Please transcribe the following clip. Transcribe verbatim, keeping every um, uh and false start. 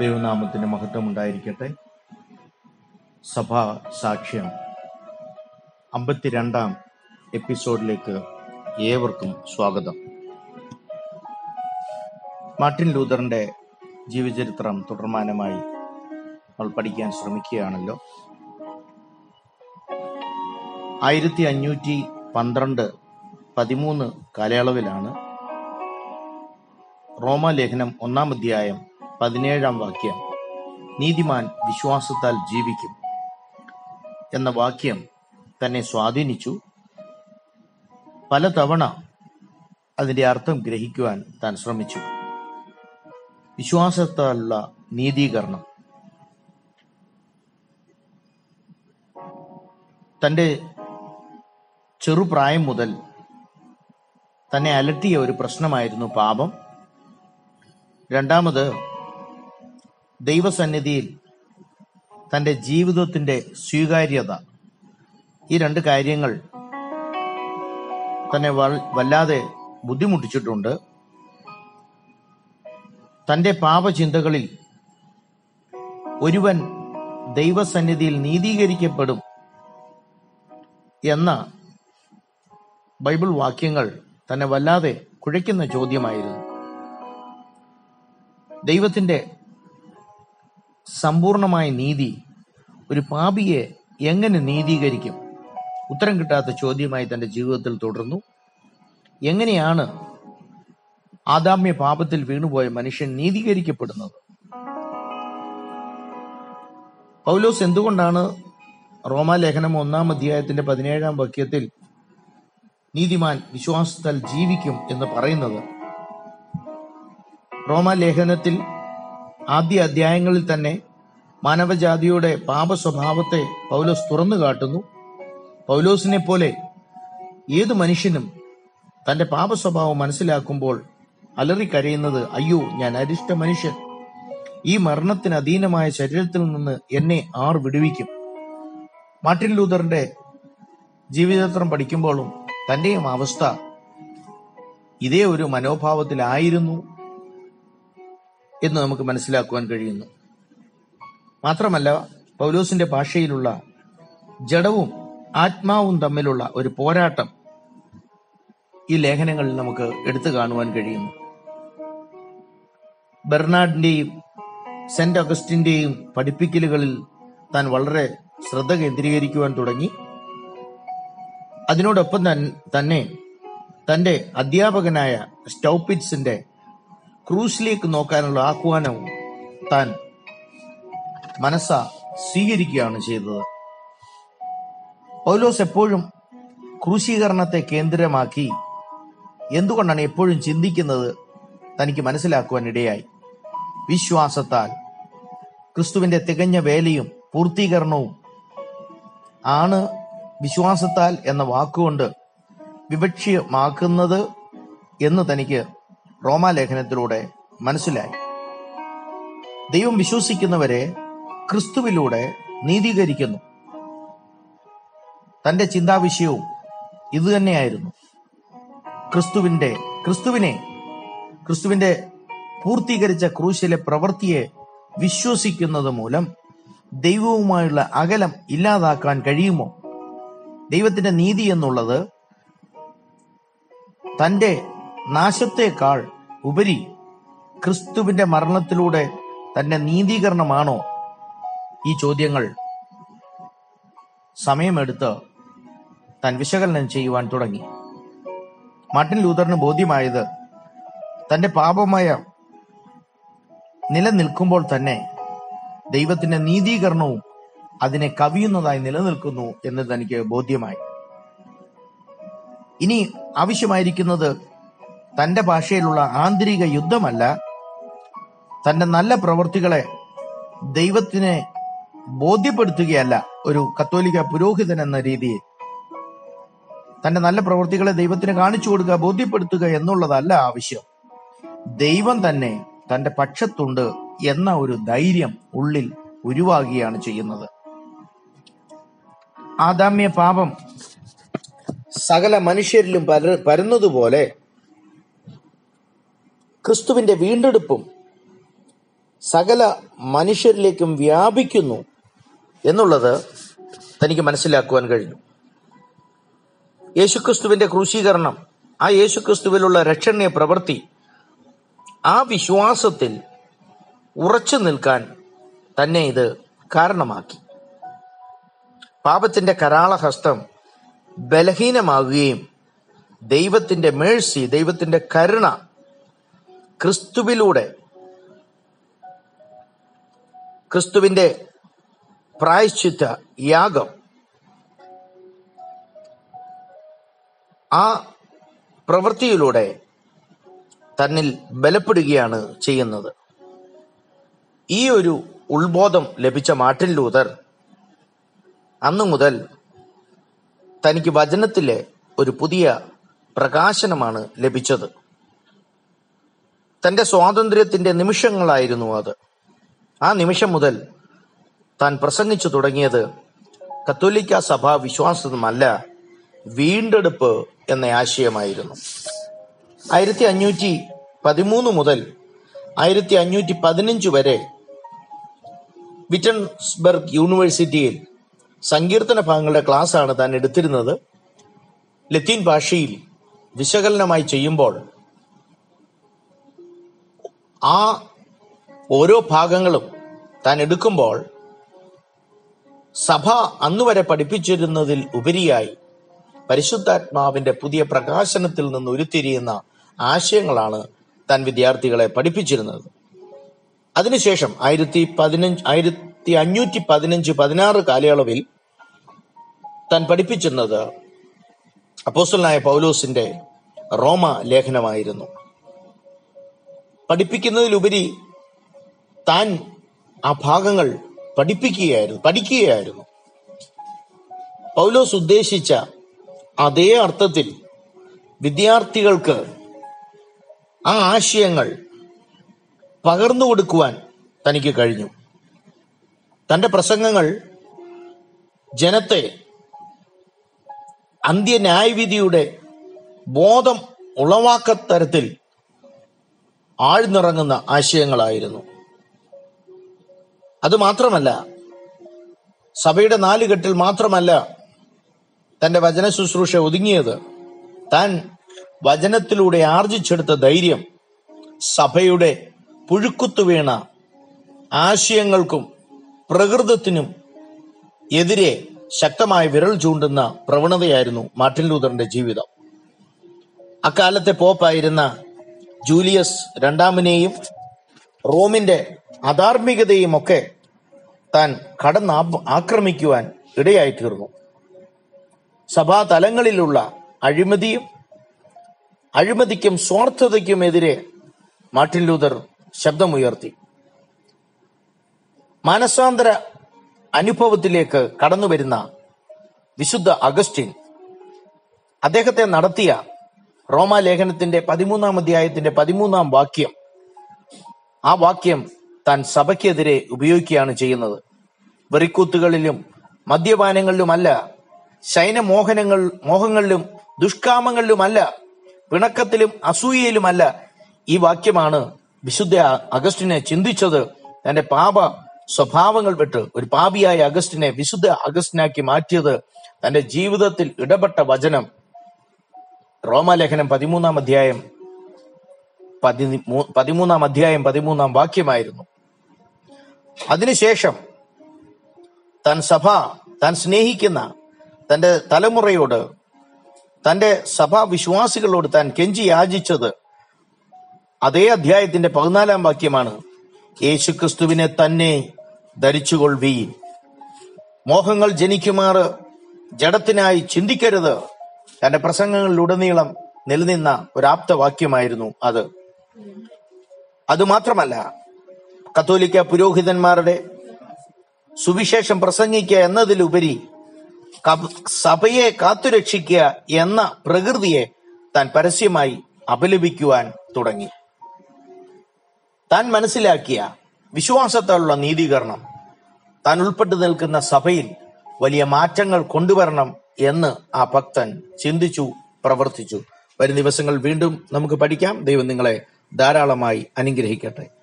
ദൈവനാമത്തിന് മഹത്വം ഉണ്ടായിരിക്കട്ടെ. സഭാ സാക്ഷ്യം അമ്പത്തിരണ്ടാം എപ്പിസോഡിലേക്ക് ഏവർക്കും സ്വാഗതം. മാർട്ടിൻ ലൂതറിന്റെ ജീവചരിത്രം തുടർമാനമായി നമ്മൾ പഠിക്കാൻ ശ്രമിക്കുകയാണല്ലോ. ആയിരത്തി അഞ്ഞൂറ്റി പന്ത്രണ്ട് പതിമൂന്ന് കാലയളവിലാണ് റോമാലേഖനം ഒന്നാം അധ്യായം പതിനേഴാം വാക്യം "നീതിമാൻ വിശ്വാസത്താൽ ജീവിക്കും" എന്ന വാക്യം തന്നെ സ്വാധീനിച്ചു. പലതവണ അതിന്റെ അർത്ഥം ഗ്രഹിക്കുവാൻ താൻ ശ്രമിച്ചു. വിശ്വാസത്താലുള്ള നീതീകരണം, തൻ്റെ ചെറുപ്രായം മുതൽ തന്നെ അലട്ടിയ ഒരു പ്രശ്നമായിരുന്നു പാപം. രണ്ടാമത്, ദൈവസന്നിധിയിൽ തൻ്റെ ജീവിതത്തിൻ്റെ സ്വീകാര്യത. ഈ രണ്ട് കാര്യങ്ങൾ തന്നെ വല്ലാതെ ബുദ്ധിമുട്ടിച്ചിട്ടുണ്ട്. തൻ്റെ പാപചിന്തകളിൽ ഒരുവൻ ദൈവസന്നിധിയിൽ നീതീകരിക്കപ്പെടും എന്ന ബൈബിൾ വാക്യങ്ങൾ തന്നെ വല്ലാതെ കുഴയ്ക്കുന്ന ചോദ്യമായിരുന്നു. ദൈവത്തിൻ്റെ സമ്പൂർണമായ നീതി ഒരു പാപിയെ എങ്ങനെ നീതീകരിക്കും? ഉത്തരം കിട്ടാത്ത ചോദ്യമായി തൻ്റെ ജീവിതത്തിൽ തുടർന്നു. എങ്ങനെയാണ് ആദാമ്യ പാപത്തിൽ വീണുപോയ മനുഷ്യൻ നീതീകരിക്കപ്പെടുന്നത്? പൗലോസ് എന്തുകൊണ്ടാണ് റോമാലേഖനം ഒന്നാം അധ്യായത്തിന്റെ പതിനേഴാം വാക്യത്തിൽ "നീതിമാൻ വിശ്വാസത്താൽ ജീവിക്കും" എന്ന് പറയുന്നത്? റോമാലേഖനത്തിൽ ആദ്യ അധ്യായങ്ങളിൽ തന്നെ മാനവജാതിയുടെ പാപസ്വഭാവത്തെ പൗലോസ് തുറന്നു കാട്ടുന്നു. പൗലോസിനെ പോലെ ഏത് മനുഷ്യനും തൻ്റെ പാപസ്വഭാവം മനസ്സിലാക്കുമ്പോൾ അലറിക്കരയുന്നത്, "അയ്യോ, ഞാൻ അരിഷ്ട മനുഷ്യൻ, ഈ മരണത്തിന് അധീനമായ ശരീരത്തിൽ നിന്ന് എന്നെ ആർ വിടുവിക്കും?" മാർട്ടിൻ ലൂതറിന്റെ ജീവചരിത്രം പഠിക്കുമ്പോഴും തൻ്റെയും അവസ്ഥ ഇതേ ഒരു മനോഭാവത്തിലായിരുന്നു എന്ന് നമുക്ക് മനസ്സിലാക്കുവാൻ കഴിയുന്നു. മാത്രമല്ല, പൗലോസിന്റെ ഭാഷയിലുള്ള ജഡവും ആത്മാവും തമ്മിലുള്ള ഒരു പോരാട്ടം ഈ ലേഖനങ്ങളിൽ നമുക്ക് എടുത്തു കാണുവാൻ കഴിയുന്നു. ബെർണാഡിന്റെയും സെന്റ് അഗസ്റ്റിന്റെയും പഠിപ്പിക്കലുകളിൽ താൻ വളരെ ശ്രദ്ധ കേന്ദ്രീകരിക്കുവാൻ തുടങ്ങി. അതിനോടൊപ്പം തന്നെ തന്റെ അധ്യാപകനായ സ്റ്റൗപിറ്റ്സിന്റെ ക്രൂസിലേക്ക് നോക്കാനുള്ള ആഹ്വാനവും താൻ മനസ്സാ സ്വീകരിക്കുകയാണ് ചെയ്തത്. പൗലോസ് എപ്പോഴും ക്രൂശീകരണത്തെ കേന്ദ്രമാക്കി എന്തുകൊണ്ടാണ് എപ്പോഴും ചിന്തിക്കുന്നത് തനിക്ക് മനസ്സിലാക്കുവാൻ ഇടയായി. വിശ്വാസത്താൽ ക്രിസ്തുവിന്റെ തികഞ്ഞ വേലയും പൂർത്തീകരണവും ആണ് വിശ്വാസത്താൽ എന്ന വാക്കുകൊണ്ട് വിവക്ഷ്യമാക്കുന്നത് എന്ന് തനിക്ക് റോമാലേഖനത്തിലൂടെ മനസ്സിലായി. ദൈവം വിശ്വസിക്കുന്നവരെ ക്രിസ്തുവിലൂടെ നീതീകരിക്കുന്നു. തന്റെ ചിന്താവിഷയവും ഇത് തന്നെയായിരുന്നു. ക്രിസ്തുവിന്റെ ക്രിസ്തുവിനെ ക്രിസ്തുവിന്റെ പൂർത്തീകരിച്ച ക്രൂശിലെ പ്രവൃത്തിയെ വിശ്വസിക്കുന്നത് മൂലം ദൈവവുമായുള്ള അകലം ഇല്ലാതാക്കാൻ കഴിയുമോ? ദൈവത്തിന്റെ നീതി എന്നുള്ളത് തന്റെ നാശത്തെക്കാൾ ഉപരി ക്രിസ്തുവിന്റെ മരണത്തിലൂടെ തന്റെ നീതീകരണമാണോ? ഈ ചോദ്യങ്ങൾ സമയമെടുത്ത് താൻ വിശകലനം ചെയ്യുവാൻ തുടങ്ങി. മാർട്ടിൻ ലൂതറിന് ബോധ്യമായത്, തന്റെ പാപമായ നിലനിൽക്കുമ്പോൾ തന്നെ ദൈവത്തിന്റെ നീതീകരണവും അതിനെ കവിയുന്നതായി നിലനിൽക്കുന്നു എന്ന് തനിക്ക് ബോധ്യമായി. ഇനി ആവശ്യമായിരിക്കുന്നത് തന്റെ ഭാഷയിലുള്ള ആന്തരിക യുദ്ധമല്ല, തന്റെ നല്ല പ്രവൃത്തികളെ ദൈവത്തിനെ ബോധ്യപ്പെടുത്തുകയല്ല. ഒരു കത്തോലിക്ക പുരോഹിതൻ എന്ന രീതിയിൽ തന്റെ നല്ല പ്രവൃത്തികളെ ദൈവത്തിന് കാണിച്ചു കൊടുക്കുക, ബോധ്യപ്പെടുത്തുക എന്നുള്ളതല്ല ആവശ്യം. ദൈവം തന്നെ തന്റെ പക്ഷത്തുണ്ട് എന്ന ഒരു ധൈര്യം ഉള്ളിൽ ഉരുവാകുകയാണ് ചെയ്യുന്നത്. ആദാമ്യ പാപം സകല മനുഷ്യരിലും പര പരന്നതുപോലെ ക്രിസ്തുവിന്റെ വീണ്ടെടുപ്പും സകല മനുഷ്യരിലേക്കും വ്യാപിക്കുന്നു എന്നുള്ളത് തനിക്ക് മനസ്സിലാക്കുവാൻ കഴിഞ്ഞു. യേശുക്രിസ്തുവിന്റെ ക്രൂശീകരണം, ആ യേശുക്രിസ്തുവിലുള്ള രക്ഷണീയ പ്രവൃത്തി, ആ വിശ്വാസത്തിൽ ഉറച്ചു നിൽക്കാൻ തന്നെ ഇത് കാരണമാക്കി. പാപത്തിന്റെ കരാളഹസ്തം ബലഹീനമാകുകയും ദൈവത്തിന്റെ മേഴ്സി, ദൈവത്തിന്റെ കരുണ ക്രിസ്തുവിലൂടെ, ക്രിസ്തുവിന്റെ പ്രായശ്ചിത്ത യാഗം, ആ പ്രവൃത്തിയിലൂടെ തന്നിൽ ബലപ്പെടുകയാണ് ചെയ്യുന്നത്. ഈ ഒരു ഉത്ബോധം ലഭിച്ച മാർട്ടിൻ ലൂതർ അന്നു മുതൽ തനിക്ക് വചനത്തിലെ ഒരു പുതിയ പ്രകാശനമാണ് ലഭിച്ചത്. തൻ്റെ സ്വാതന്ത്ര്യത്തിൻ്റെ നിമിഷങ്ങളായിരുന്നു അത്. ആ നിമിഷം മുതൽ താൻ പ്രസംഗിച്ചു തുടങ്ങിയത് കത്തോലിക്ക സഭാ വിശ്വാസമല്ല, വീണ്ടെടുപ്പ് എന്ന ആശയമായിരുന്നു. ആയിരത്തി അഞ്ഞൂറ്റി പതിമൂന്ന് മുതൽ ആയിരത്തി അഞ്ഞൂറ്റി പതിനഞ്ച് വരെ വിറ്റൻസ്ബർഗ് യൂണിവേഴ്സിറ്റിയിൽ സങ്കീർത്തന ഭാഗങ്ങളുടെ ക്ലാസ്സാണ് താൻ എടുത്തിരുന്നത്. ലത്തീൻ ഭാഷയിൽ വിശകലനമായി ചെയ്യുമ്പോൾ ആ ഓരോ ഭാഗങ്ങളും താൻ എടുക്കുമ്പോൾ സഭ അന്നുവരെ പഠിപ്പിച്ചിരുന്നതിൽ ഉപരിയായി പരിശുദ്ധാത്മാവിന്റെ പുതിയ പ്രകാശനത്തിൽ നിന്ന് ഉരുത്തിരിയുന്ന ആശയങ്ങളാണ് താൻ വിദ്യാർത്ഥികളെ പഠിപ്പിച്ചിരുന്നത്. അതിനുശേഷം ആയിരത്തി പതിനഞ്ച് ആയിരത്തി അഞ്ഞൂറ്റി പതിനഞ്ച് പതിനാറ് കാലയളവിൽ താൻ പഠിപ്പിച്ചിരുന്നത് അപ്പോസ്തലനായ പൗലോസിന്റെ റോമ ലേഖനമായിരുന്നു. പഠിപ്പിക്കുന്നതിലുപരി താൻ ആ ഭാഗങ്ങൾ പഠിപ്പിക്കുകയായിരുന്നു പഠിക്കുകയായിരുന്നു പൗലോസ് ഉദ്ദേശിച്ച അതേ അർത്ഥത്തിൽ വിദ്യാർത്ഥികൾക്ക് ആ ആശയങ്ങൾ പകർന്നു കൊടുക്കുവാൻ തനിക്ക് കഴിഞ്ഞു. തൻ്റെ പ്രസംഗങ്ങൾ ജനത്തെ അന്ത്യന്യായവിധിയുടെ ബോധം ഉളവാക്കത്തരത്തിൽ ആഴ്ന്നിറങ്ങുന്ന ആശയങ്ങളായിരുന്നു. അതുമാത്രമല്ല, സഭയുടെ നാലുകെട്ടിൽ മാത്രമല്ല തൻ്റെ വചന ശുശ്രൂഷ ഒതുങ്ങിയത്, താൻ വചനത്തിലൂടെ ആർജിച്ചെടുത്ത ധൈര്യം സഭയുടെ പുഴുക്കുത്തു വീണ ആശയങ്ങൾക്കും പ്രകൃതത്തിനും എതിരെ ശക്തമായ വിരൽ ചൂണ്ടുന്ന പ്രവണതയായിരുന്നു മാർട്ടിൻ ലൂതറിന്റെ ജീവിതം. അക്കാലത്തെ പോപ്പായിരുന്ന ജൂലിയസ് രണ്ടാമനെയും റോമിന്റെ അധാർമികതയും ഒക്കെ താൻ കടന്ന് ആക്രമിക്കുവാൻ ഇടയായിത്തീർന്നു. സഭാതലങ്ങളിലുള്ള അഴിമതിയും അഴിമതിക്കും സ്വാർത്ഥതയ്ക്കുമെതിരെ മാർട്ടിൻ ലൂതർ ശബ്ദമുയർത്തി. മാനസാന്തര അനുഭവത്തിലേക്ക് കടന്നുവരുന്ന വിശുദ്ധ അഗസ്റ്റീൻ അദ്ദേഹത്തെ നടത്തിയ റോമാലേഖനത്തിന്റെ പതിമൂന്നാം അധ്യായത്തിന്റെ പതിമൂന്നാം വാക്യം, ആ വാക്യം താൻ സഭയ്ക്കെതിരെ ഉപയോഗിക്കുകയാണ് ചെയ്യുന്നത്. വെറിക്കൂത്തുകളിലും മദ്യപാനങ്ങളിലുമല്ല, ശയനമോഹനങ്ങൾ മോഹങ്ങളിലും ദുഷ്കാമങ്ങളിലുമല്ല, പിണക്കത്തിലും അസൂയയിലുമല്ല. ഈ വാക്യമാണ് വിശുദ്ധ അഗസ്റ്റിനെ ചിന്തിച്ചത് തന്റെ പാപ സ്വഭാവങ്ങൾ വിട്ട് ഒരു പാപിയായ അഗസ്റ്റിനെ വിശുദ്ധ അഗസ്റ്റിനാക്കി മാറ്റിയത്. തന്റെ ജീവിതത്തിൽ ഇടപെട്ട വചനം റോമാലേഖനം പതിമൂന്നാം അധ്യായം പതിമൂന്നാം അധ്യായം പതിമൂന്നാം വാക്യമായിരുന്നു. അതിനുശേഷം താൻ സഭ താൻ സ്നേഹിക്കുന്ന തന്റെ തലമുറയോട്, തന്റെ സഭാവിശ്വാസികളോട് താൻ കെഞ്ചി യാചിച്ചത് അതേ അധ്യായത്തിന്റെ പതിനാലാം വാക്യമാണ്. യേശുക്രിസ്തുവിനെ തന്നെ ധരിച്ചുകൊള്ളുവീൻ, മോഹങ്ങൾ ജനിക്കുമാറ് ജഡത്തിനായി ചിന്തിക്കരുത്. തന്റെ പ്രസംഗങ്ങളിലുടനീളം നിലനിന്ന ഒരാപ്തവാക്യമായിരുന്നു അത്. അതുമാത്രമല്ല, കത്തോലിക്ക പുരോഹിതന്മാരുടെ സുവിശേഷം പ്രസംഗിക്കുക എന്നതിലുപരി സഭയെ കാത്തുരക്ഷിക്കുക എന്ന പ്രകൃതിയെ താൻ പരസ്യമായി അപലപിക്കുവാൻ തുടങ്ങി. താൻ മനസ്സിലാക്കിയ വിശ്വാസത്താലുള്ള നീതീകരണം താൻ ഉൾപ്പെട്ടു നിൽക്കുന്ന സഭയിൽ വലിയ മാറ്റങ്ങൾ കൊണ്ടുവരണം എന്ന് ആ ഭക്തൻ ചിന്തിച്ചു, പ്രവർത്തിച്ചു. വരും ദിവസങ്ങൾ വീണ്ടും നമുക്ക് പഠിക്കാം. ദൈവം നിങ്ങളെ ധാരാളമായി അനുഗ്രഹിക്കട്ടെ.